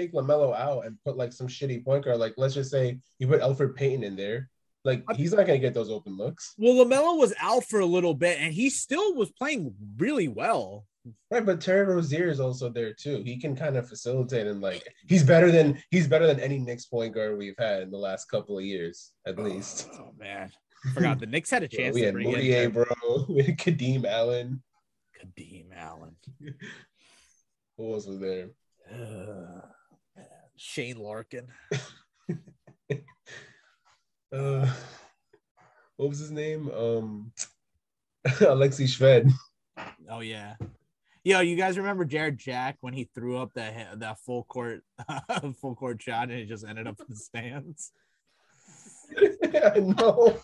take LaMelo out and put like some shitty point guard, like let's just say you put Alfred Payton in there, like he's not going to get those open looks. Well, LaMelo was out for a little bit and he still was playing really well. Right, but Terry Rozier is also there too. He can kind of facilitate and like he's better than any Knicks point guard we've had in the last couple of years, at least. Oh man, I forgot the Knicks had a chance. Yeah, we had Mobley, bro. We had Kadeem Allen. Who else was there? Shane Larkin. What was his name? Alexi Shved. Oh yeah. Yo, you guys remember Jared Jack when he threw up that full court shot and it just ended up in the stands? Yeah, I know.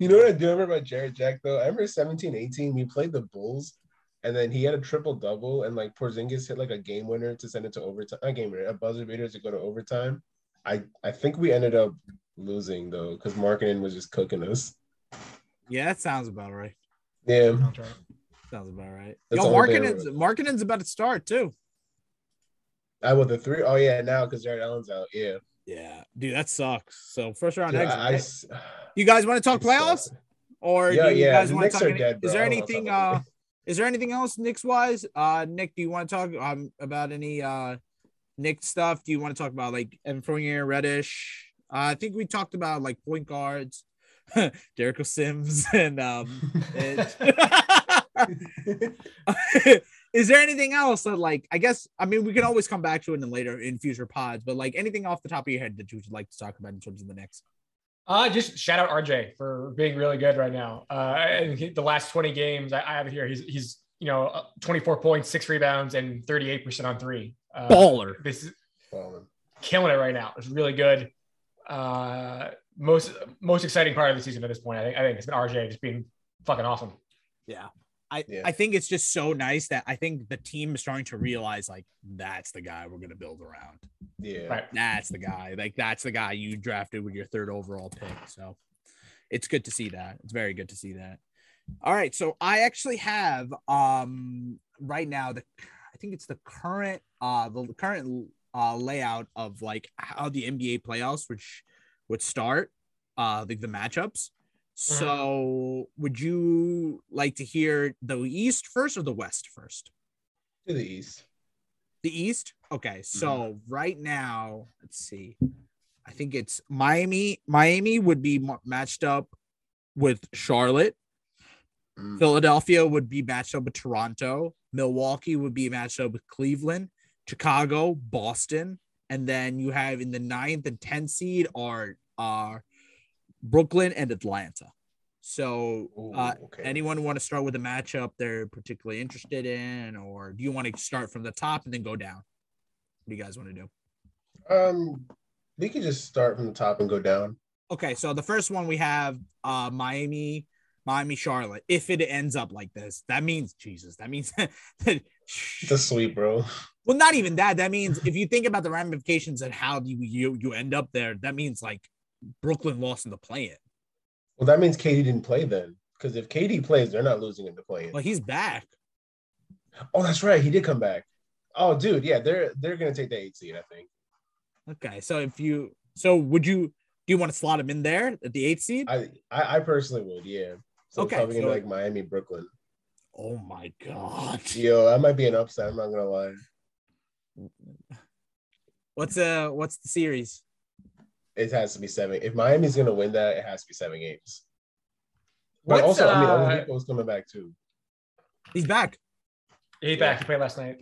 You know what I do remember about Jared Jack though? I remember 17-18, we played the Bulls and then he had a triple-double and like Porzingis hit like a game winner to send it to overtime. Not game winner, a buzzer beater to go to overtime. I think we ended up losing though because Markkanen was just cooking us. Yeah, that sounds about right. Yeah. Sounds about right. That's yo, Markkanen's about to start, too. With the three? Oh, yeah, now because Jared Allen's out. Yeah. Yeah. Dude, that sucks. So, first round exit. You guys want to talk playoffs? Or yeah, do you guys want to talk? Dead, is there anything is there anything else Knicks-wise? Nick, do you want to talk about any Knicks stuff? Do you want to talk about, like, Fournier, Reddish? I think we talked about, like, point guards. Jericho Sims and is there anything else that like I guess I mean we can always come back to it in later in future pods, but like anything off the top of your head that you would like to talk about in terms of the Knicks? Just shout out RJ for being really good right now. The last 20 games I have it here, he's 24 points, 6 rebounds, and 38% on three. Baller. This is killing it right now. It's really good. Most exciting part of the season at this point, I think it's been RJ just being fucking awesome. Yeah. I think it's just so nice that I think the team is starting to realize like that's the guy we're gonna build around. Yeah. Right. That's the guy. Like that's the guy you drafted with your 3rd overall pick. So it's good to see that. It's very good to see that. All right. So I actually have right now the current layout of like how the NBA playoffs, which would start the matchups. So would you like to hear the East first or the West first? To the East. The East? Okay. So right now, let's see. I think it's Miami. Miami would be matched up with Charlotte. Philadelphia would be matched up with Toronto. Milwaukee would be matched up with Cleveland, Chicago, Boston. And then you have in the 9th and 10th seed are Brooklyn and Atlanta. So anyone want to start with a matchup they're particularly interested in, or do you want to start from the top and then go down? What do you guys want to do? We can just start from the top and go down. Okay. So the first one we have Miami, Charlotte. If it ends up like this, that means the sweep, bro. Well, not even that. That means if you think about the ramifications and how you end up there, that means like Brooklyn lost in the play-in. Well, that means KD didn't play then, because if KD plays, they're not losing in the play-in. Well, he's back. Oh, that's right. He did come back. Oh, dude, yeah, they're gonna take the 8th seed, I think. Okay, so do you want to slot him in there at the 8th seed? I personally would, yeah. So okay, probably gonna like Miami, Brooklyn. Oh my god. Yo, that might be an upset. I'm not gonna lie. What's the series? It has to be 7. If Miami's gonna win that, it has to be 7 games. But also, Oladipo's coming back too. He's back. He's back. He played last night.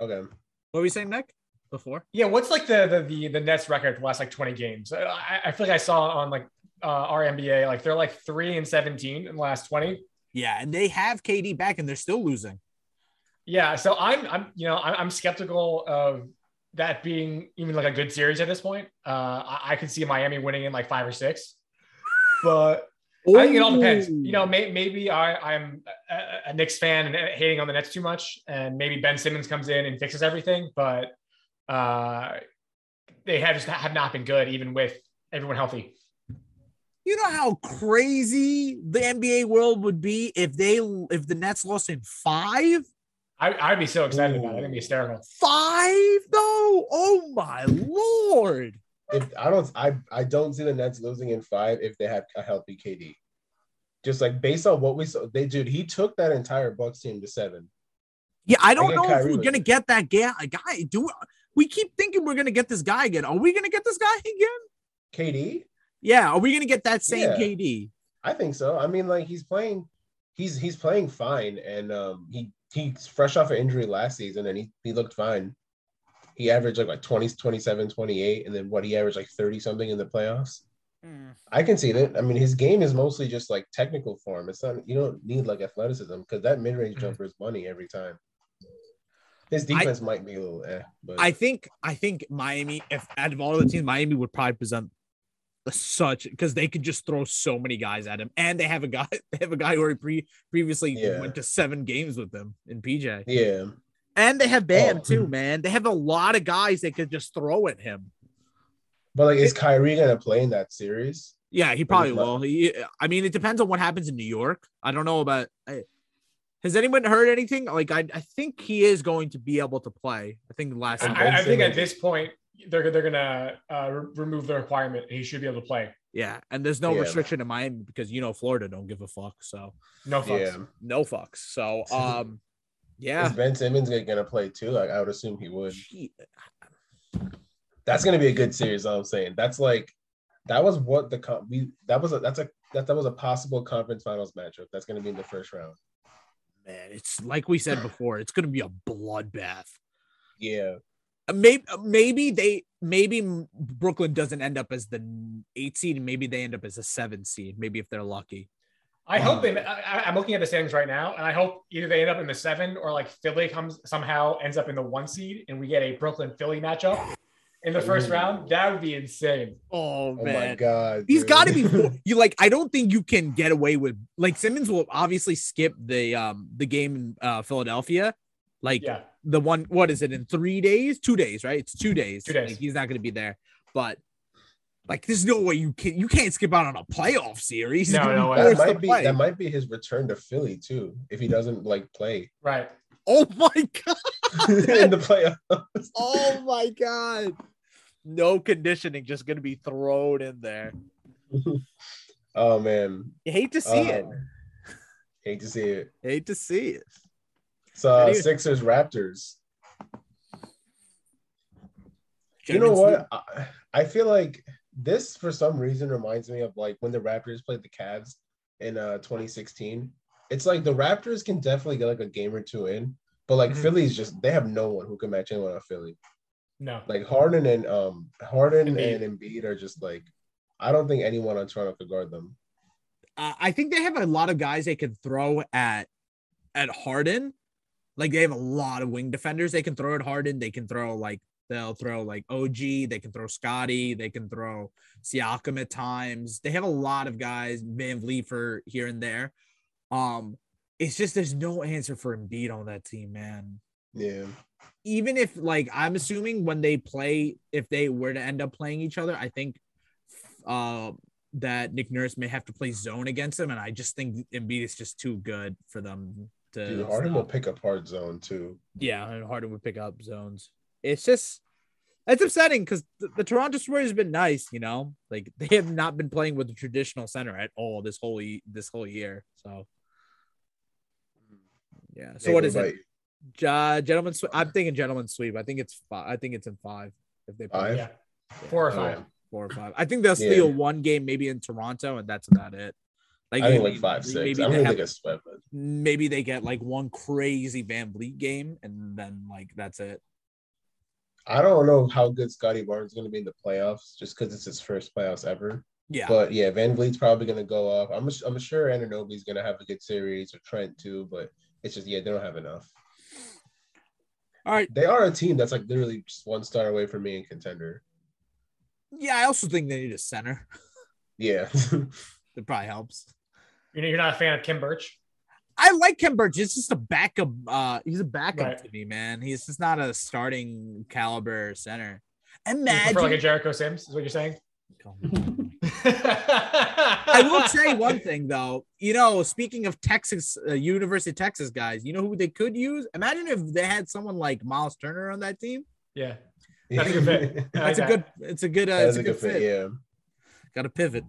Okay. What were you saying, Nick? Before? Yeah. What's like the Nets record for the last like 20 games? I feel like I saw on like our NBA like they're like 3-17 in the last 20. Yeah, and they have KD back, and they're still losing. Yeah, so I'm skeptical of that being even like a good series at this point. I could see Miami winning in like 5 or 6, but I think it all depends. You know, maybe I'm a Knicks fan and hating on the Nets too much, and maybe Ben Simmons comes in and fixes everything. But they have not been good, even with everyone healthy. You know how crazy the NBA world would be if the Nets lost in 5. I'd be so excited about it. It'd be hysterical. 5 though? Oh my Lord. I don't see the Nets losing in 5 if they had a healthy KD. Just like based on what we saw, he took that entire Bucks team to 7. Yeah, I don't know if we're gonna get that guy. Do we keep thinking we're gonna get this guy again? Are we gonna get this guy again? KD? Yeah, are we gonna get that same KD? I think so. I mean, like he's playing fine, and he's fresh off an injury last season, and he looked fine. He averaged like 20, 27, 28, and then he averaged like 30-something in the playoffs. Mm. I can see that. I mean, his game is mostly just like technical form. It's not, you don't need like athleticism because that mid-range jumper is money every time. His defense might be a little but I think Miami, if out of all the teams, Miami would probably present such because they could just throw so many guys at him, and they have a guy who already previously went to 7 games with them in PJ. Yeah, and they have Bam too, man. They have a lot of guys they could just throw at him. But like, is Kyrie gonna play in that series? Yeah, he probably will. It depends on what happens in New York. I don't know about. Has anyone heard anything? Like, I think he is going to be able to play. I think last. I think at this point. They're gonna remove the requirement. He should be able to play. Yeah, and there's no restriction in Miami because Florida don't give a fuck. So no fucks, no fucks. So Is Ben Simmons gonna play too? Like, I would assume he would. That's gonna be a good series. I'm saying that was a possible conference finals matchup. That's gonna be in the first round. Man, it's like we said before. It's gonna be a bloodbath. Yeah. Maybe Brooklyn doesn't end up as the 8 seed, and maybe they end up as a 7 seed. Maybe if they're lucky. I hope they. I'm looking at the standings right now, and I hope either they end up in the 7 or like Philly ends up in the 1 seed, and we get a Brooklyn Philly matchup in the first round. That would be insane. Oh man, oh my God, he's got to be. You like, I don't think you can get away with like Simmons will obviously skip the game in Philadelphia. Like the one, what is it in 3 days? 2 days, right? It's 2 days. Like, he's not going to be there, but like, there's no way you can't skip out on a playoff series. No way. That might be his return to Philly too if he doesn't like play. Right. Oh my God! In the playoffs. Oh my God! No conditioning, just going to be thrown in there. Oh man! You hate to see it. Hate to see it. Hate to see it. So Sixers Raptors. You know what? I feel like this for some reason reminds me of like when the Raptors played the Cavs in 2016. It's like the Raptors can definitely get like a game or two in, but like Philly's just they have no one who can match anyone on Philly. No, like Harden and Embiid are just like I don't think anyone on Toronto could guard them. I think they have a lot of guys they can throw at Harden. Like they have a lot of wing defenders. They can throw at Harden. They can throw like OG. They can throw Scotty. They can throw Siakam at times. They have a lot of guys, Van Vliet for here and there. It's just there's no answer for Embiid on that team, man. Yeah. Even if like I'm assuming when they play, if they were to end up playing each other, I think that Nick Nurse may have to play zone against them, and I just think Embiid is just too good for them. Dude, Harden will pick up hard zone too. Yeah, and Harden would pick up zones. It's just it's upsetting because the Toronto story has been nice, you know. Like they have not been playing with the traditional center at all this whole year. So yeah. So what is it? Gentlemen, I'm thinking gentlemen sweep. I think it's 5. I think it's in 5 if they play. 5? Yeah. 4 or 5. 4 or 5. I think they'll steal one game maybe in Toronto, and that's about it. Like I think like 5-6. I don't think it's swept. Maybe they get like one crazy Van Vliet game, and then like that's it. I don't know how good Scotty Barnes is going to be in the playoffs, just because it's his first playoffs ever. Yeah, but yeah, Van Vliet's probably going to go off. I'm sure Anunoby's going to have a good series or Trent too, but it's just they don't have enough. All right, they are a team that's like literally just one star away from being a contender. Yeah, I also think they need a center. Yeah, it probably helps. You know, you're not a fan of Khem Birch? I like Khem Birch. It's just a backup. He's a backup to me, man. He's just not a starting caliber center. Imagine for like a Jericho Sims is what you're saying. I will say one thing, though. You know, speaking of Texas, University of Texas guys, you know who they could use? Imagine if they had someone like Miles Turner on that team. Yeah. That's a good fit. That's a good, it's a good fit. Yeah. Got to pivot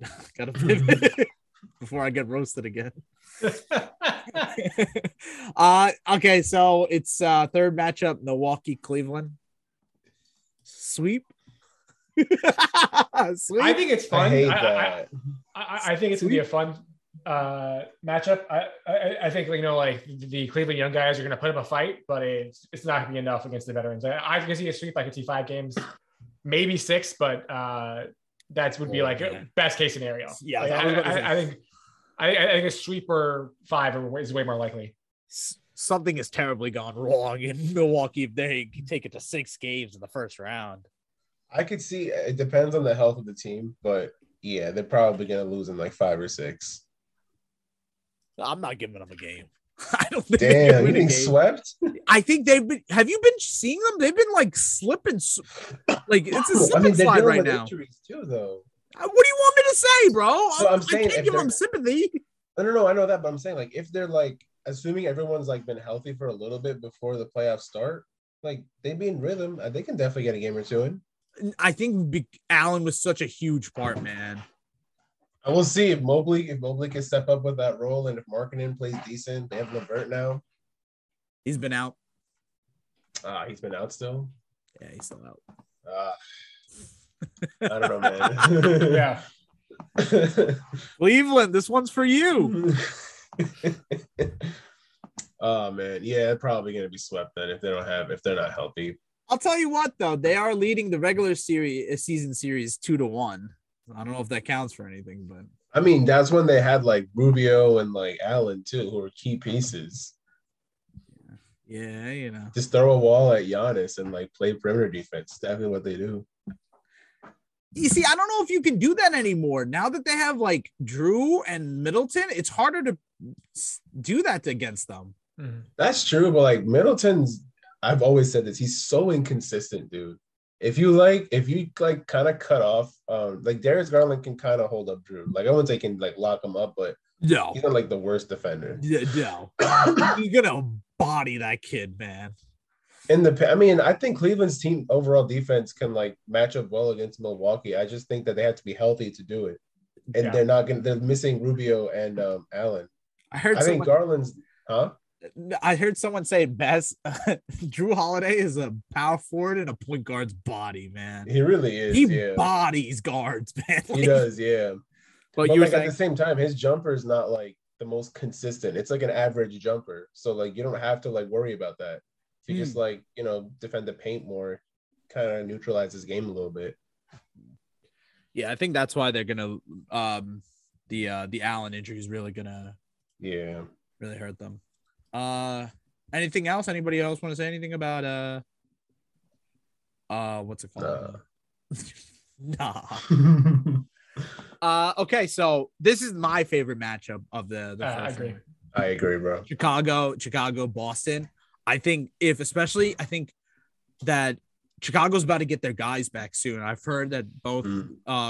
before I get roasted again. Okay, so it's third matchup, Milwaukee-Cleveland. Sweep. I think it's fun. I think it's going to be a fun matchup. I think, you know, like the Cleveland young guys are going to put up a fight, but it's not going to be enough against the veterans. I can see a sweep. I can see 5 games, maybe 6, but that would be like a best case scenario. Yeah, like, I think a sweep or 5 is way more likely. Something has terribly gone wrong in Milwaukee if they take it to 6 games in the first round. I could see it depends on the health of the team, but yeah, they're probably going to lose in like 5 or 6. I'm not giving them a game. I don't think. Damn, you think swept? I think they've been. Have you been seeing them? They've been like slipping, like it's a slip and slide right now. Injuries too, though. What do you want me to say, bro? So I'm saying I can't give them sympathy. No, I know that, but I'm saying like if they're like assuming everyone's like been healthy for a little bit before the playoffs start, like they be in rhythm, they can definitely get a game or 2 in. I think Allen was such a huge part, man. I will see if Mobley can step up with that role, and if Markkanen plays decent. They have LeVert now. He's been out. He's been out still? Yeah, he's still out. I don't know, man. Yeah. Cleveland, this one's for you. Oh, man. Yeah, probably going to be swept then if they're not healthy. I'll tell you what, though. They are leading the regular season series 2-1. I don't know if that counts for anything, but... I mean, that's when they had, like, Rubio and, like, Allen, too, who were key pieces. Yeah, you know. Just throw a wall at Giannis and, like, play perimeter defense. Definitely what they do. You see, I don't know if you can do that anymore. Now that they have, like, Drew and Middleton, it's harder to do that against them. Mm-hmm. That's true, but, like, Middleton's... I've always said this. He's so inconsistent, dude. If you kind of cut off, like Darius Garland can kind of hold up Drew. Like I wouldn't say can like lock him up, but no, he's not like the worst defender. Yeah, no, you're gonna body that kid, man. I think Cleveland's team overall defense can like match up well against Milwaukee. I just think that they have to be healthy to do it, and they're not gonna. They're missing Rubio and Allen. I think Garland's, huh? I heard someone say it best. Jrue Holiday is a power forward and a point guard's body, man. He really is. He bodies guards, man. Like, he does, yeah. But you like at the same time, his jumper is not like the most consistent. It's like an average jumper, so like you don't have to like worry about that. If you just like you know defend the paint more, kind of neutralize his game a little bit. Yeah, I think that's why they're gonna the Allen injury is really gonna really hurt them. Anything else? Anybody else want to say anything about what's it called? Okay, so this is my favorite matchup of the first round. I agree, bro. Chicago, Boston. I think that Chicago's about to get their guys back soon. I've heard that both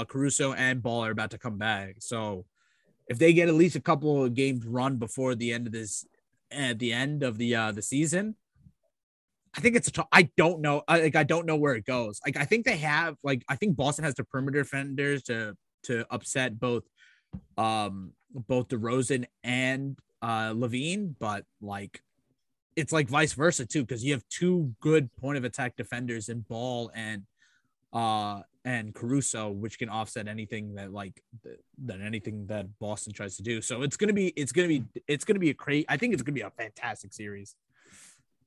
Caruso and Ball are about to come back. So if they get at least a couple of games run before the end of this. At the end of the season, I think it's a I don't know. I don't know where it goes. Like, I think they have, like, I think Boston has the perimeter defenders to upset both DeRozan and LaVine, but like, it's like vice versa too. Cause you have 2 good point of attack defenders in Ball and Caruso, which can offset anything that Boston tries to do. So it's going to be a crazy, I think it's going to be a fantastic series.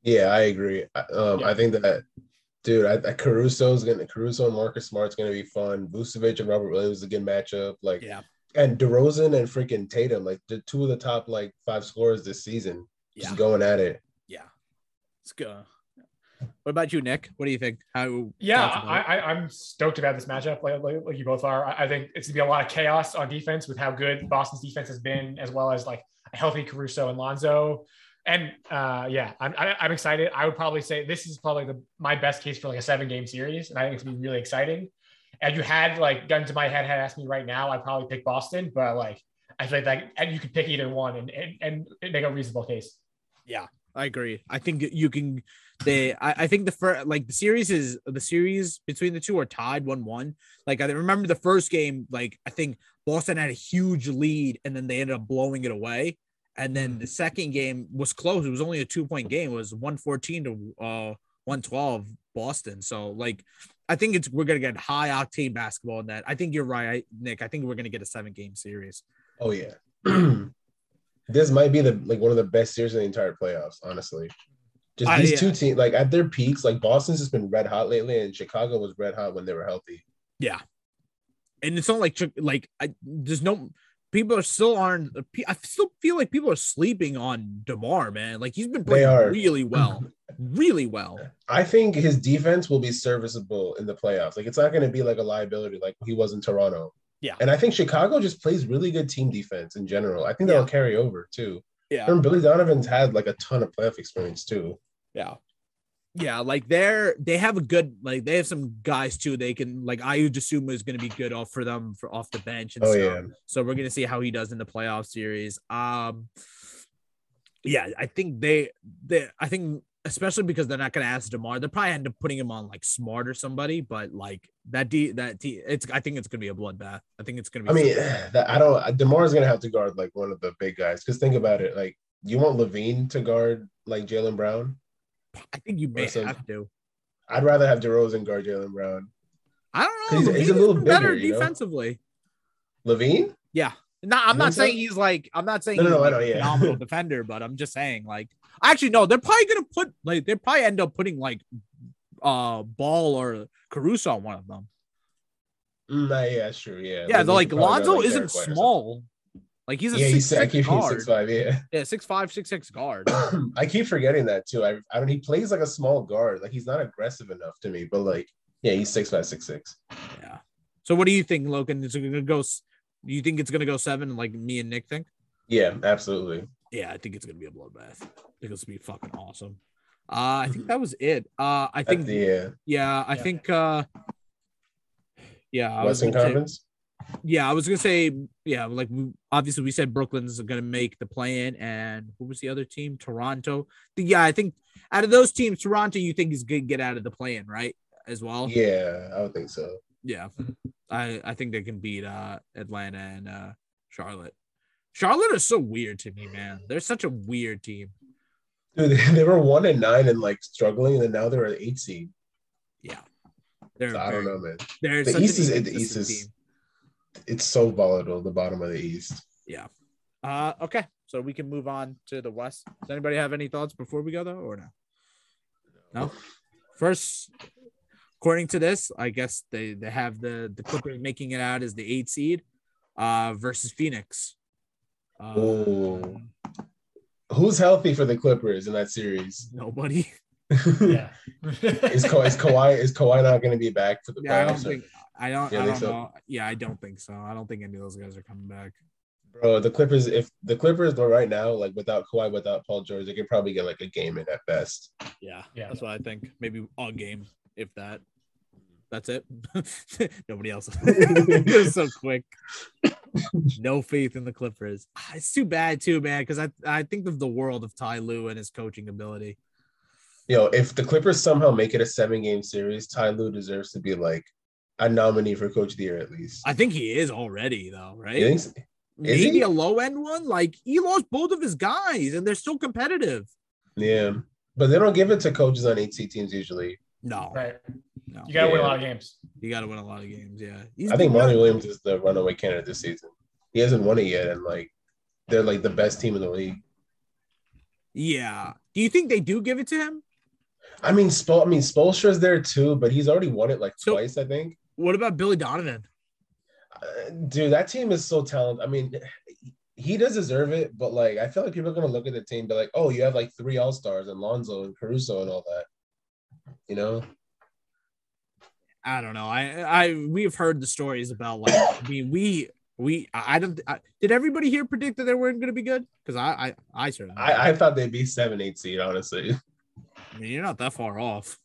Yeah, I agree. I think that, dude, Caruso and Marcus Smart's going to be fun. Vucevic and Robert Williams is a good matchup. Like, yeah. And DeRozan and freaking Tatum, like the 2 of the top, like 5 scorers this season, just going at it. Yeah. It's good. What about you, Nick? What do you think? I'm stoked about this matchup, like you both are. I think it's going to be a lot of chaos on defense with how good Boston's defense has been, as well as like a healthy Caruso and Lonzo. And I'm excited. I would probably say this is probably my best case for like a 7-game series, and I think it's going to be really exciting. If you had like guns to my head had asked me right now, I'd probably pick Boston, but like I feel like you could pick either one and make a reasonable case. Yeah, I agree. I think you can. I think the first, like the series between the two are tied 1-1. Like I remember the first game, like I think Boston had a huge lead and then they ended up blowing it away. And then the second game was close. It was only a 2-point game. It was 114 to 112 Boston. So like, I think we're going to get high octane basketball in that. I think you're right, Nick. I think we're going to get a 7-game series. Oh yeah. This might be one of the best series in the entire playoffs, honestly. Just these two teams, like at their peaks, like Boston's just been red hot lately and Chicago was red hot when they were healthy. Yeah. And it's not I still feel like people are sleeping on DeMar, man. Like he's been playing really well. Really well. I think his defense will be serviceable in the playoffs. Like it's not going to be like a liability like he was in Toronto. Yeah. And I think Chicago just plays really good team defense in general. I think that'll carry over too. Yeah. And Billy Donovan's had like a ton of playoff experience too. Yeah. Yeah, like they have some guys too. They can like Ayu Dosunmu is going to be good off the bench and stuff. Yeah. So we're going to see how he does in the playoff series. Yeah, I think I think especially because they're not going to ask DeMar, they'll probably end up putting him on like Smart or somebody. But like I think it's going to be a bloodbath. I think it's going to be. I mean, DeMar's going to have to guard like one of the big guys because think about it. Like you want LaVine to guard like Jaylen Brown. I think you may have to. I'd rather have DeRozan guard Jaylen Brown. I don't know. He's a little better defensively. Know? LaVine? Yeah. No, I'm not saying he's like. I'm not saying he's a phenomenal defender, but I'm just saying like. Actually, no. They're probably gonna put like. They probably end up putting like, Ball or Caruso on one of them. Yeah, sure. Yeah. Yeah. They're like Lonzo isn't small. Like he's a 6'6" guard. 6'5", yeah. Yeah, 6'5", 6'6" guard. I keep forgetting that too. I mean, he plays like a small guard. Like he's not aggressive enough to me, but like, yeah, he's 6'5", 6'6". Yeah. So what do you think, Logan? Is it gonna go? Do you think it's gonna go 7, like me and Nick think? Yeah, absolutely. Yeah, I think it's gonna be a bloodbath. I think it's gonna be fucking awesome. I think that was it. Western Conference. Yeah, I was going to say, yeah, like obviously we said Brooklyn's going to make the play-in, and who was the other team? Toronto. Yeah, I think out of those teams, Toronto you think is going to get out of the play-in, right, as well? Yeah, I would think so. Yeah, I think they can beat Atlanta and Charlotte. Charlotte is so weird to me, man. They're such a weird team. Dude, they were 1-9 and, like, struggling, and then now they're an 8 seed. Yeah. I don't know, man. The East is – it's so volatile, the bottom of the East. Yeah. Okay. So we can move on to the West. Does anybody have any thoughts before we go, though, or no? No? First, according to this, I guess they have the Clippers making it out as the 8 seed versus Phoenix. Who's healthy for the Clippers in that series? Nobody. Yeah. Is Kawhi not going to be back for the playoffs? I don't know. Yeah, I don't think so. I don't think any of those guys are coming back. Bro, if the Clippers were right now, like without Kawhi, without Paul George, they could probably get like a game in at best. Yeah. That's what I think. Maybe all game, if that. That's it. Nobody else. It was so quick. No faith in the Clippers. It's too bad too, man, because I think of the world of Ty Lue and his coaching ability. Yo, if the Clippers somehow make it a 7-game series, Ty Lue deserves to be like a nominee for Coach of the Year at least. I think he is already, though, right? You think so? Maybe a low-end one. Like, he lost both of his guys, and they're still competitive. Yeah, but they don't give it to coaches on 8 seed teams usually. No. Right. No. You got to win a lot of games. You got to win a lot of games, yeah. I think Monty Williams is the runaway candidate this season. He hasn't won it yet, and, like, they're, like, the best team in the league. Yeah. Do you think they do give it to him? I mean, Spoelstra's there too, but he's already won it twice, I think. What about Billy Donovan? Dude, that team is so talented. I mean, he does deserve it, but like, I feel like people are going to look at the team and be like, oh, you have like 3 all-stars and Lonzo and Caruso and all that, you know? I don't know. We've heard the stories about like, I mean, did everybody here predict that they weren't going to be good? Because I certainly. I thought they'd be 7-8 seed, honestly. I mean, you're not that far off.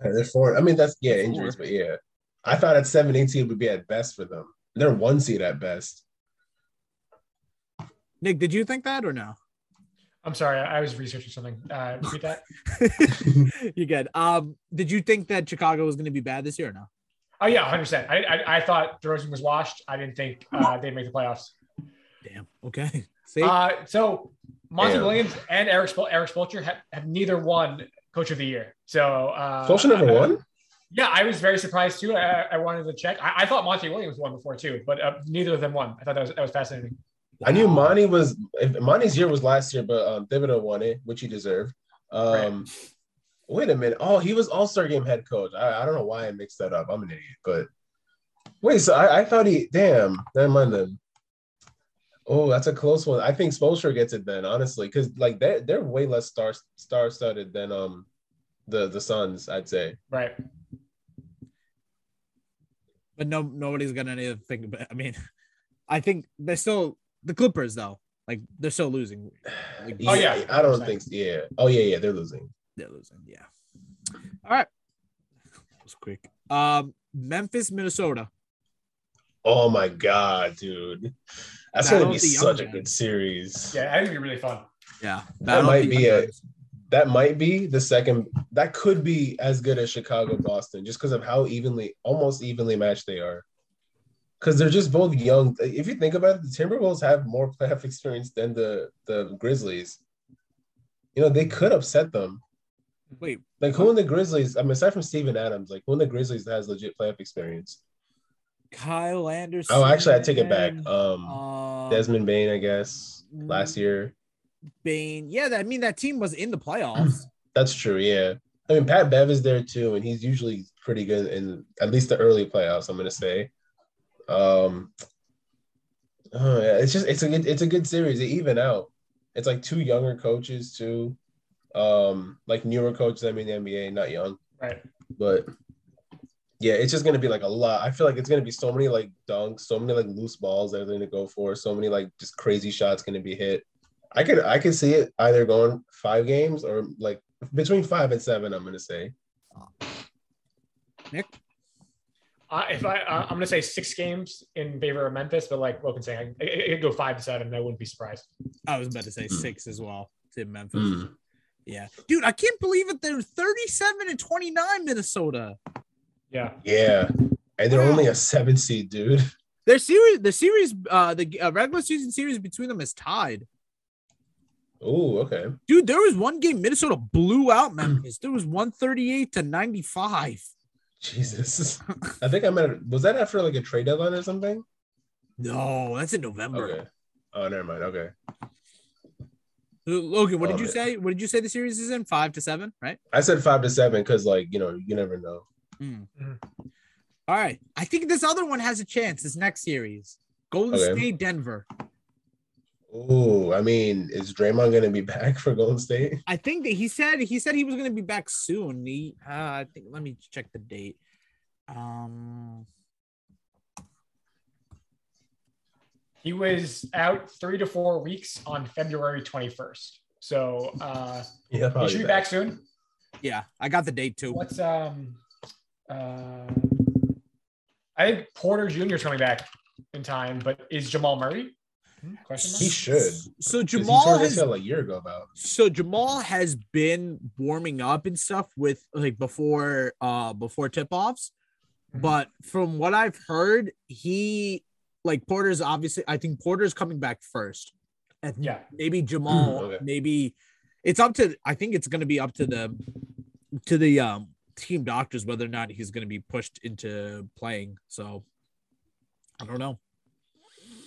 They're 4. I mean, that's injuries, but yeah. I thought at 7-8 would be at best for them. They're 1 seed at best. Nick, did you think that or no? I'm sorry, I was researching something. Repeat that. You're good. Did you think that Chicago was going to be bad this year or no? Oh, yeah, 100%. I thought DeRozan was washed. I didn't think they'd make the playoffs. Damn. Okay. See? So Monty Williams and Eric Spoelstra have neither won Coach of the Year. So Spoelstra never won? Yeah, I was very surprised too. I wanted to check. I thought Monty Williams won before too, but neither of them won. I thought that was fascinating. I knew Monty's year was last year, but Thibodeau won it, which he deserved. Right. Wait a minute. Oh, he was All-Star Game head coach. I don't know why I mixed that up. I'm an idiot. But wait, so I thought never mind then. Oh, that's a close one. I think Spoelstra gets it then, honestly, because like they're way less star-studded than the Suns, I'd say. Right. But nobody's got anything. But I mean, I think they're still the Clippers though. Like they're still losing. Like, oh yeah, I don't think. Yeah. Oh yeah, they're losing. Yeah. All right. That was quick. Memphis, Minnesota. Oh my God, dude. That's going to be such a good series. Yeah, that'd be really fun. Yeah, that might be the second. That could be as good as Chicago, Boston, just because of how almost evenly matched they are. Because they're just both young. If you think about it, the Timberwolves have more playoff experience than the Grizzlies. You know, they could upset them. Wait, like who in the Grizzlies? I mean, aside from Steven Adams, like who in the Grizzlies has legit playoff experience? Kyle Anderson. Oh, actually, I take it back. Desmond Bane, I guess, last year. Bane. Yeah, that team was in the playoffs. That's true, yeah. I mean, Pat Bev is there too, and he's usually pretty good in at least the early playoffs, I'm going to say. Yeah, it's a good series. They even out. It's like two younger coaches too. Like newer coaches, I mean, the NBA, not young. Right. But yeah, it's just going to be like a lot. I feel like it's going to be so many like dunks, so many like loose balls that they're going to go for, so many like just crazy shots going to be hit. I could see it either going 5 games or like between 5 and 7, I'm going to say. Nick? I'm going to say 6 games in favor of Memphis, but like Logan saying, it could go 5 to 7. I wouldn't be surprised. I was about to say 6 as well to Memphis. Yeah. Dude, I can't believe it. They're 37-29, Minnesota. Yeah, and they're only a 7 seed, dude. The regular season series between them is tied. Oh, okay. Dude, there was one game Minnesota blew out Memphis. There was 138-95. Jesus, I think was that after like a trade deadline or something? No, that's in November. Okay. Oh, never mind. Okay. Logan, what did you say? What did you say the series is in? 5 to 7, right? I said 5 to 7 because, like, you know, you never know. All right, I think this other one has a chance. This next series, Golden State, Denver. Oh, I mean, is Draymond going to be back for Golden State? I think that he said he was going to be back soon. I think. Let me check the date. He was out 3 to 4 weeks on February 21st. So he should be back soon. Yeah, I got the date too. What's I think Porter Jr. is coming back in time, but is Jamal Murray? Question mark? He should. So Jamal has a year ago about. So Jamal has been warming up and stuff with like before tip-offs, but from what I've heard, Porter's obviously. I think Porter's coming back first, and yeah, maybe Jamal. Okay. Maybe it's up to. I think it's going to be up to the team doctors whether or not he's going to be pushed into playing. So I don't know.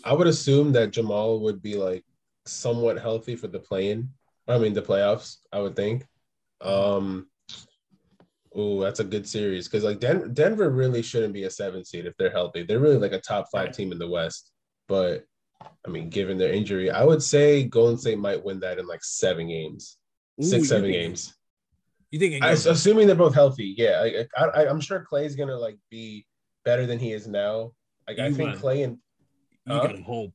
I would assume that Jamal would be like somewhat healthy for the playoffs, I would think. That's a good series because like Denver really shouldn't be a 7 seed if they're healthy. They're really like a top 5 team in the West, but I mean, given their injury, I would say Golden State might win that in like 7 games. 6-7 games. You think? Assuming they're both healthy, yeah. I'm sure Clay's gonna like be better than he is now. Like I think Clay and you gotta hope.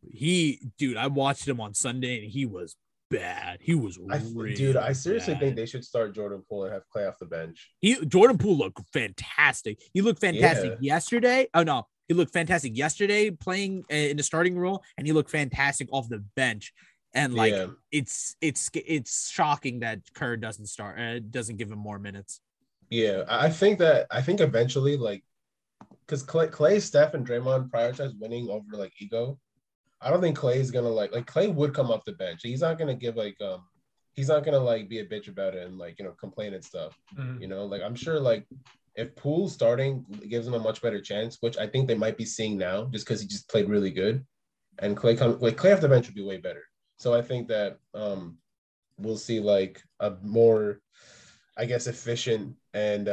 I watched him on Sunday and he was bad. He was really dude, I seriously think they should start Jordan Poole and have Clay off the bench. Jordan Poole looked fantastic. He looked fantastic yesterday. Oh, no. He looked fantastic yesterday playing in the starting role, and he looked fantastic off the bench. And, like, it's shocking that Kerr doesn't start, doesn't give him more minutes. Yeah, I think eventually, like, because Clay, Steph, and Draymond prioritize winning over, like, ego. I don't think Clay is going to, like, Clay would come off the bench. He's not going to give, like, he's not going to, like, be a bitch about it and, like, you know, complain and stuff. Mm-hmm. You know, like, I'm sure, like, if Poole starting gives him a much better chance, which I think they might be seeing now just because he just played really good. And Clay off the bench would be way better. So I think that we'll see, like, a more, I guess, efficient and,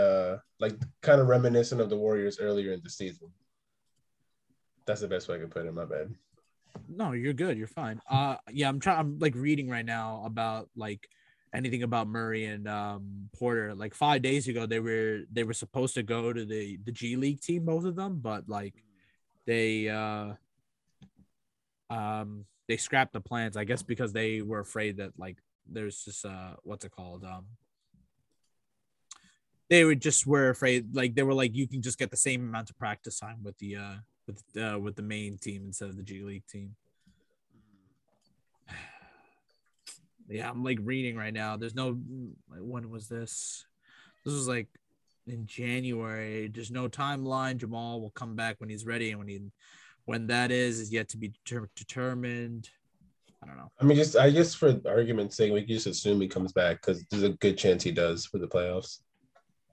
like, kind of reminiscent of the Warriors earlier in the season. That's the best way I could put it, my bad. No, you're good. You're fine. I'm like reading right now about like anything about Murray and Porter. Like 5 days ago, they were supposed to go to the G League team, both of them, but like they scrapped the plans, I guess, because they were afraid that like there's just what's it called? They were just were afraid like they were like you can just get the same amount of practice time with the with the main team instead of the G League team. Yeah, I'm like reading right now. There's no like, when was this? This was like in January. There's no timeline. Jamal will come back when he's ready, and when that is yet to be determined. I don't know. I mean, I guess for argument's sake, we can just assume he comes back because there's a good chance he does for the playoffs.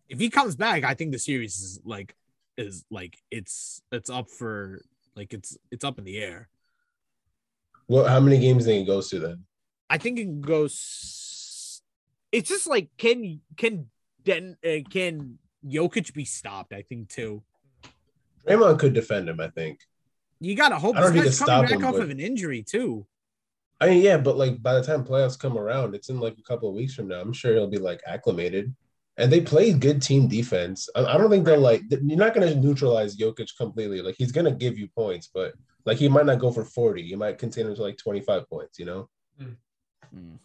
If he comes back, I think the series is like it's up for like it's up in the air. Well, how many games do you think it goes to then? I think it goes. It's just like can Jokic be stopped? I think too. Draymond could defend him. I think you gotta hope. I don't think he's coming back off of an injury too. I mean, yeah, but like by the time playoffs come around, it's in like a couple of weeks from now. I'm sure he'll be like acclimated. And they play good team defense. I don't think they're like – you're not going to neutralize Jokic completely. Like, he's going to give you points, but, like, he might not go for 40. You might contain him to, like, 25 points, you know? Mm.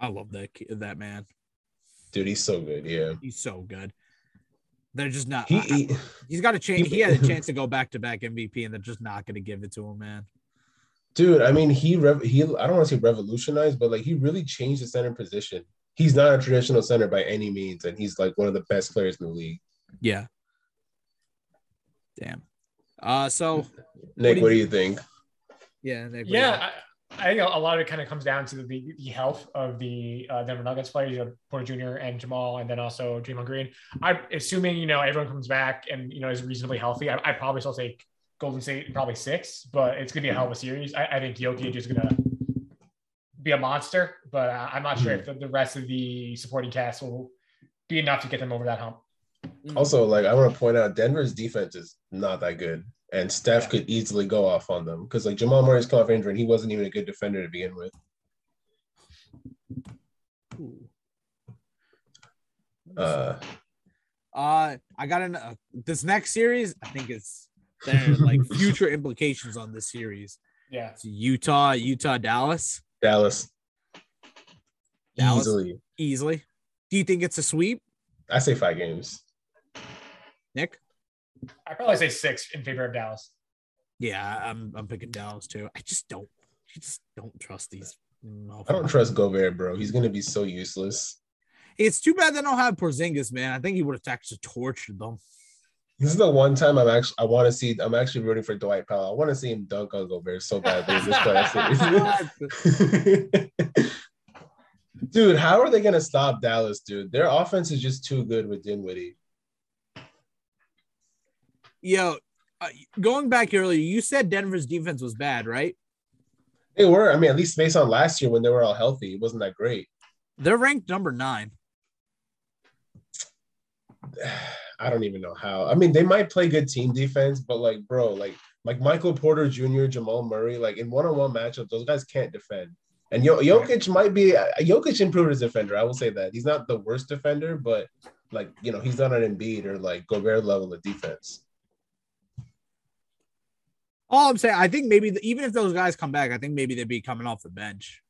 I love that man. Dude, he's so good, yeah. He's so good. They're just not he's got a chance. He had a chance to go back-to-back MVP, and they're just not going to give it to him, man. Dude, I mean, he I don't want to say revolutionized, but, like, he really changed the center position. He's not a traditional center by any means, and he's like one of the best players in the league. Yeah. Damn. So, Nick, what do you think? Yeah. Nick, I think a lot of it kind of comes down to the health of the Denver Nuggets players, you know, Porter Jr. and Jamal, and then also Draymond Green. I'm assuming you know everyone comes back and you know is reasonably healthy. I probably still take Golden State in probably six, but it's gonna be a hell of a series. I think Jokic is gonna be a monster, but I'm not sure if the rest of the supporting cast will be enough to get them over that hump. Also, like I want to point out, Denver's defense is not that good, and Steph could easily go off on them because like Jamal Murray's come off injury, and he wasn't even a good defender to begin with. I got this next series. I think there's like future implications on this series. Yeah, it's Utah, Dallas. Easily. Do you think it's a sweep? I say 5 games. Nick? I probably say 6 in favor of Dallas. Yeah, I'm picking Dallas too. I just don't trust these. I don't trust Gobert, bro. He's gonna be so useless. It's too bad they don't have Porzingis, man. I think he would have actually tortured them. This is the one time I'm actually rooting for Dwight Powell. I want to see him dunk on Gobert so badly in this class. Dude, how are they going to stop Dallas, dude? Their offense is just too good with Dinwiddie. Yo, going back earlier, you said Denver's defense was bad, right? They were. I mean, at least based on last year when they were all healthy, it wasn't that great. They're ranked number 9. I don't even know how. I mean, they might play good team defense, but like, bro, like Michael Porter Jr., Jamal Murray, like in one-on-one matchups, those guys can't defend. And Jokic might be Jokic improved as a defender. I will say that he's not the worst defender, but like you know, he's not an Embiid or like Gobert level of defense. All I'm saying, I think maybe even if those guys come back, I think maybe they'd be coming off the bench.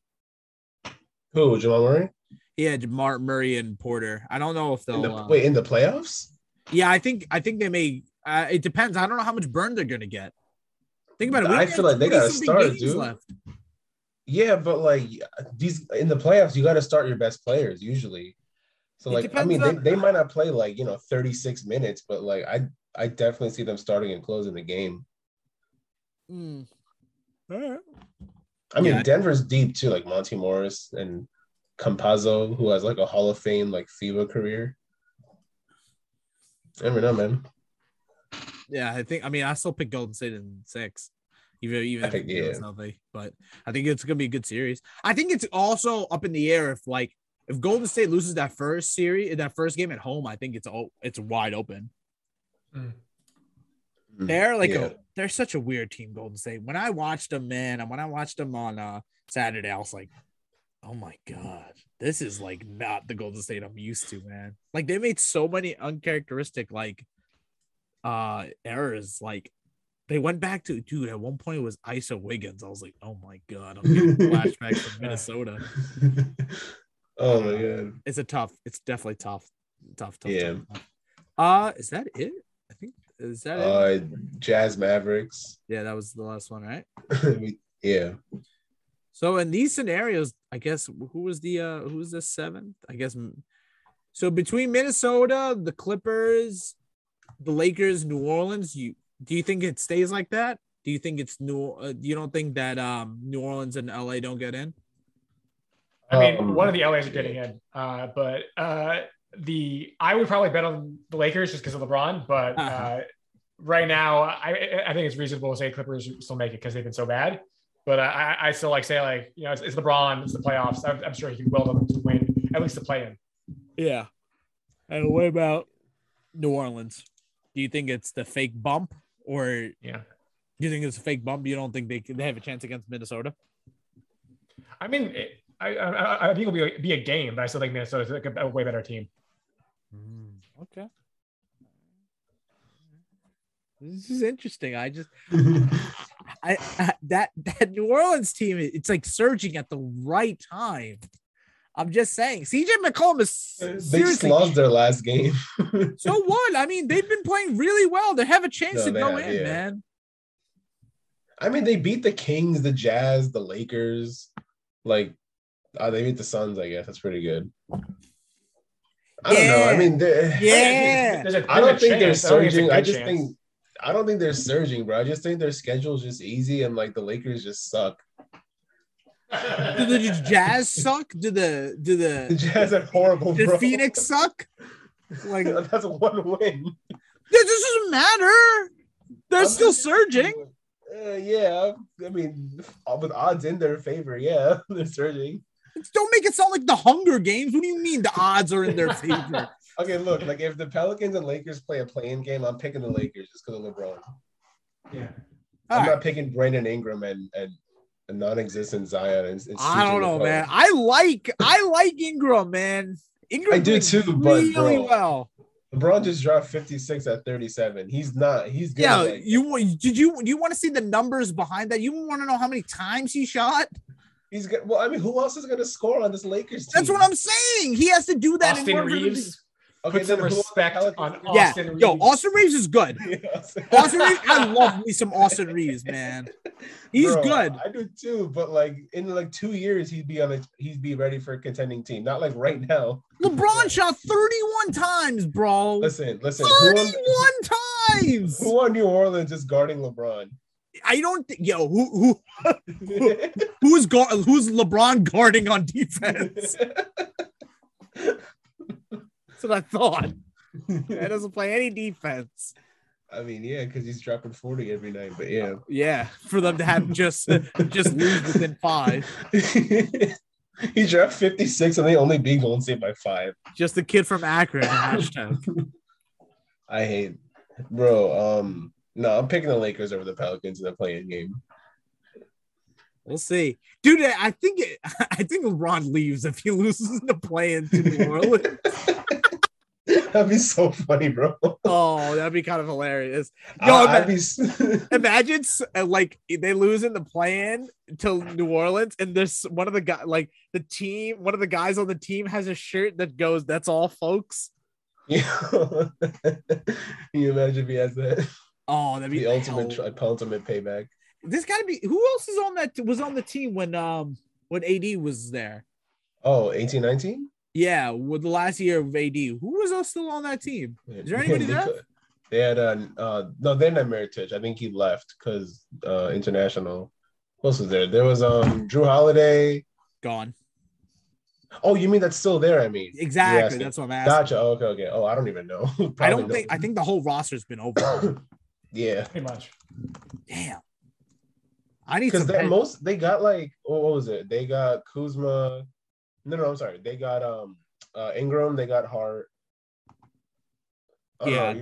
Who, Jamal Murray? Yeah, Jamal Murray and Porter. I don't know if they'll in the playoffs. Yeah, I think they may. It depends. I don't know how much burn they're gonna get. Think about it. I feel like they gotta start, dude. Left. Yeah, but like these in the playoffs, you gotta start your best players usually. So like, I mean, they might not play like 36 minutes, but like I definitely see them starting and closing the game. Mm. All right. I mean, yeah. Denver's deep too, like Monty Morris and Campazzo, who has like a Hall of Fame like FIBA career. I never know, man. Yeah, I still pick Golden State in 6, even if it's healthy. But I think it's gonna be a good series. I think it's also up in the air if Golden State loses that first game at home, I think it's wide open. Mm. They're such a weird team, Golden State. When I watched them on Saturday, I was like, oh my God, this is like not the Golden State I'm used to, man. Like they made so many uncharacteristic errors. Like they went back to at one point it was Iso Wiggins. I was like, oh my God, I'm getting flashbacks from Minnesota. Oh my God, it's definitely tough. Yeah. Is that it? I think is that it? Jazz Mavericks. Yeah, that was the last one, right? Yeah. So in these scenarios, I guess who was the seventh? I guess so between Minnesota, the Clippers, the Lakers, New Orleans. Do you think it stays like that? Do you think it's you don't think that New Orleans and LA don't get in? I mean, one of the LAs are getting in, but I would probably bet on the Lakers just because of LeBron. But right now, I think it's reasonable to say Clippers still make it because they've been so bad. But I still it's LeBron, it's the playoffs. I'm sure he can build up to win at least the play-in. Yeah. And what about New Orleans? Do you think it's the fake bump, or do you think it's a fake bump? You don't think they have a chance against Minnesota? I mean. I think it'll be a game, but I still think Minnesota's like a way better team. Okay, this is interesting. I just, that New Orleans team, it's like surging at the right time. I'm just saying, CJ McCollum is. They just lost their last game. So what? I mean, they've been playing really well. They have a chance to go in, man. I mean, they beat the Kings, the Jazz, the Lakers. They beat the Suns, I guess. That's pretty good. I don't know. I mean, I don't think they're surging. I don't think they're surging, bro. I just think their schedule's just easy, and the Lakers just suck. Do the Jazz suck? Do the Jazz are horrible? Did Phoenix suck? That's one win. That doesn't matter. They're still surging. I mean, with odds in their favor, they're surging. Don't make it sound like the Hunger Games. What do you mean the odds are in their favor? Okay, look, if the Pelicans and Lakers play a play-in game, I'm picking the Lakers just because of LeBron. Yeah. I'm not picking Brandon Ingram and a non-existent Zion. And I don't know, man. I like Ingram, man. I do too, but LeBron just dropped 56 at 37. He's not. He's good. Yeah. You want to see the numbers behind that? You want to know how many times he shot? He's good. Well, I mean, who else is going to score on this Lakers team? That's what I'm saying. He has to do that. Austin Reeves. Okay, put some respect on Austin Reeves. Yo, Austin Reeves is good. Austin Reeves, I love me some Austin Reeves, man. He's good. I do too, but in 2 years, he'd be ready for a contending team. Not right now. LeBron shot 31 times, bro. Listen. 31 times. Who on New Orleans is guarding LeBron? I don't think. Yo, who's LeBron guarding on defense? That's what I thought. That doesn't play any defense. I mean, because he's dropping 40 every night. But for them to have just lose within 5. He dropped 56, and they only beat Golden State by 5. Just the kid from Akron. Hashtag. I hate, bro. No, I'm picking the Lakers over the Pelicans in the play-in game. We'll see, dude. I think LeBron leaves if he loses the play-in to New Orleans. That'd be so funny, bro. Oh, that'd be kind of hilarious. Yo, imagine like they lose in the play-in to New Orleans, and there's one of the guys, like the team, one of the guys on the team has a shirt that goes, "That's all, folks." Can you imagine if he has that? Oh, that'd be the ultimate payback. This gotta be who else is on that was on the team when AD was there. Oh, 18-19? Yeah, with the last year of AD. Who was else still on that team? Is there anybody there? They had no, they're not Meritage. I think he left because international. Who else was there? There was Jrue Holiday. Gone. Oh, you mean that's still there? I mean, exactly. That's what I'm asking. Gotcha. Oh, okay. Oh, I don't even know. I think the whole roster's been over. Yeah, pretty much. Damn. I need because they got like what was it? They got Kuzma. No, I'm sorry. They got Ingram. They got Hart. Yeah,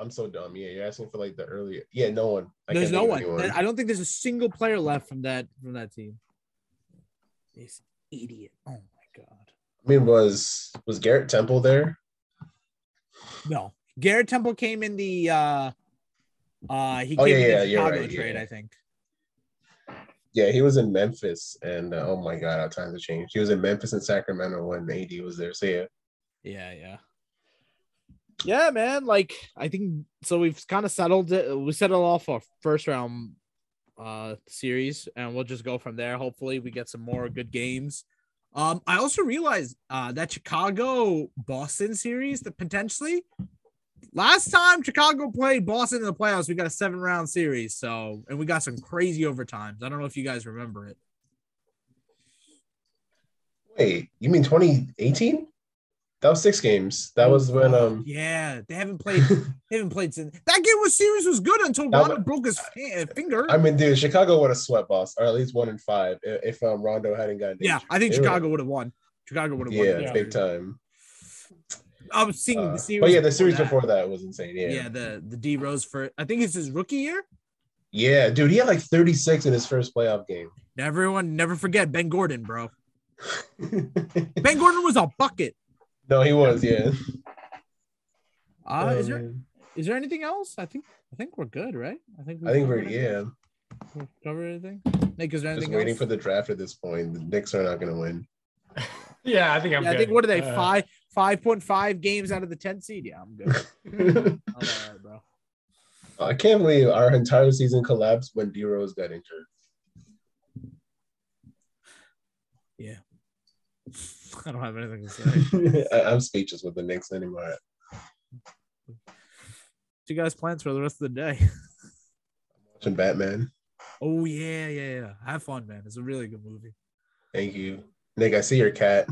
I'm so dumb. Yeah, you're asking for like the earlier. Yeah, no one. There's no one. I don't think there's a single player left from that team. This idiot. Oh. God. I mean, was Garrett Temple there? No. Garrett Temple came in the Chicago trade. I think. Yeah, he was in Memphis and oh my God, our times have changed. He was in Memphis and Sacramento when AD was there. So yeah. Yeah. Yeah, man. Like I think so we've kind of settled it. We settled off our first round series and we'll just go from there. Hopefully we get some more good games. I also realized that Chicago-Boston series that potentially last time Chicago played Boston in the playoffs, we got a 7-round series. So, and we got some crazy overtimes. I don't know if you guys remember it. Wait, you mean 2018? That was 6 games. That was when yeah, they haven't played. They haven't played since that game. Was series was good until Rondo broke his finger. I mean, dude, Chicago would have swept Boston, or at least 1 in 5 if Rondo hadn't gotten. Yeah, I think Chicago would have won. Chicago would have won. Yeah, big time. I was seeing the series. But yeah, the series before that was insane. Yeah, the D-Rose for I think it's his rookie year. Yeah, dude, he had like 36 in his first playoff game. Everyone never forget Ben Gordon, bro. Ben Gordon was a bucket. No, he was, yeah. Is there anything else? I think we're good, right? We've covered everything. Nick, is there anything else? Waiting for the draft at this point. The Knicks are not going to win. Yeah, I think I'm good. I think what are they? 5.5 games out of the 10 seed. Yeah, I'm good. All right, bro. I can't believe our entire season collapsed when D-Rose got injured. Yeah. I don't have anything to say. I'm speechless with the Knicks anymore. What you guys' plans for the rest of the day? I'm watching Batman. Oh, yeah. Have fun, man. It's a really good movie. Thank you. Nick, I see your cat.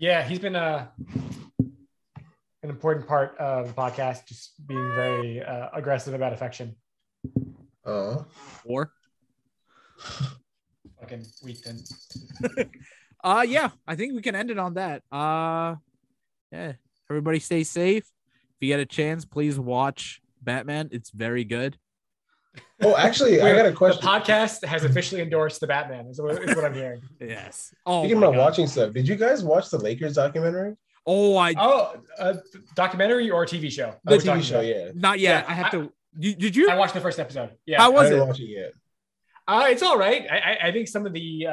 Yeah, he's been an important part of the podcast, just being very aggressive about affection. Oh. Or? Fucking weekend. Yeah, I think we can end it on that. Yeah, everybody stay safe. If you get a chance, please watch Batman. It's very good. Oh, actually, I got a question. The podcast has officially endorsed the Batman, is what I'm hearing. Yes. Oh, speaking about watching stuff, did you guys watch the Lakers documentary? Oh, documentary or TV show? The TV show, yeah. Not yet. Yeah, I have to. Did you? I watched the first episode. Yeah. How was it? I didn't watch it yet. It's all right. I think some of the.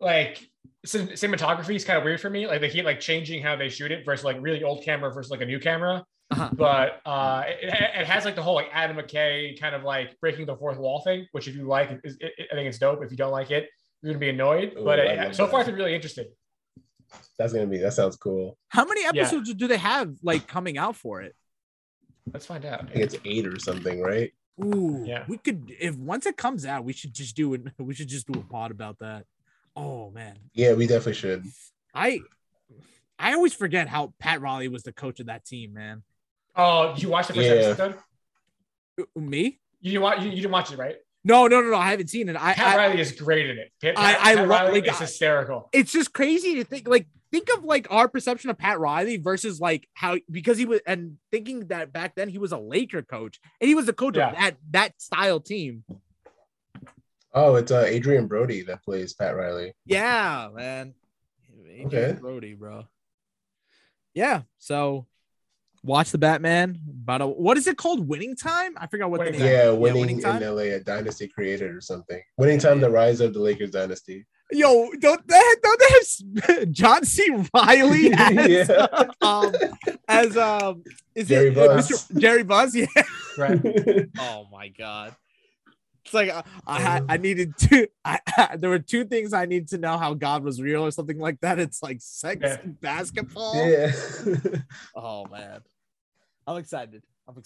Like cinematography is kind of weird for me. Like they keep like changing how they shoot it versus like really old camera versus like a new camera. Uh-huh. But it has like the whole like Adam McKay kind of like breaking the fourth wall thing, which if you like, I think it's dope. If you don't like it, you're gonna be annoyed. Ooh, but so far, it's been really interesting. That sounds cool. How many episodes do they have like coming out for it? Let's find out. I think it's 8 or something, right? Ooh, yeah. We could once it comes out, we should just do it. We should just do a pod about that. Oh man. Yeah, we definitely should. I always forget how Pat Riley was the coach of that team, man. Oh, did you watch the first episode? Me? You didn't watch it, right? No. I haven't seen it. Pat Riley is great in it. Pat Riley is hysterical. It's just crazy to think of our perception of Pat Riley versus like how because he was and thinking that back then he was a Laker coach and he was the coach of that style team. Oh, it's Adrian Brody that plays Pat Riley. Yeah, man. Adrian Brody, bro. yeah, so watch the Batman. But what is it called? Winning Time? I forgot what. Winning Time in LA, a dynasty created or something. Winning Time: The Rise of the Lakers Dynasty. Yo, don't they have John C. Reilly as is Jerry Buss. Mr. Jerry Buss? Yeah. Right. Oh my God. It's like there were two things I need to know: how God was real or something like that. It's like sex and basketball. Yeah. Oh man, I'm excited. All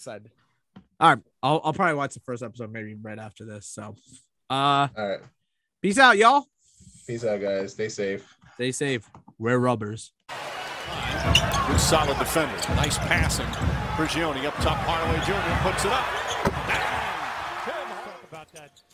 right, I'll probably watch the first episode maybe right after this. So, all right, peace out, y'all. Peace out, guys. Stay safe. Stay safe. Wear rubbers. Good solid defender. Nice passing. Prigioni up top. Hardaway Jr. puts it up. That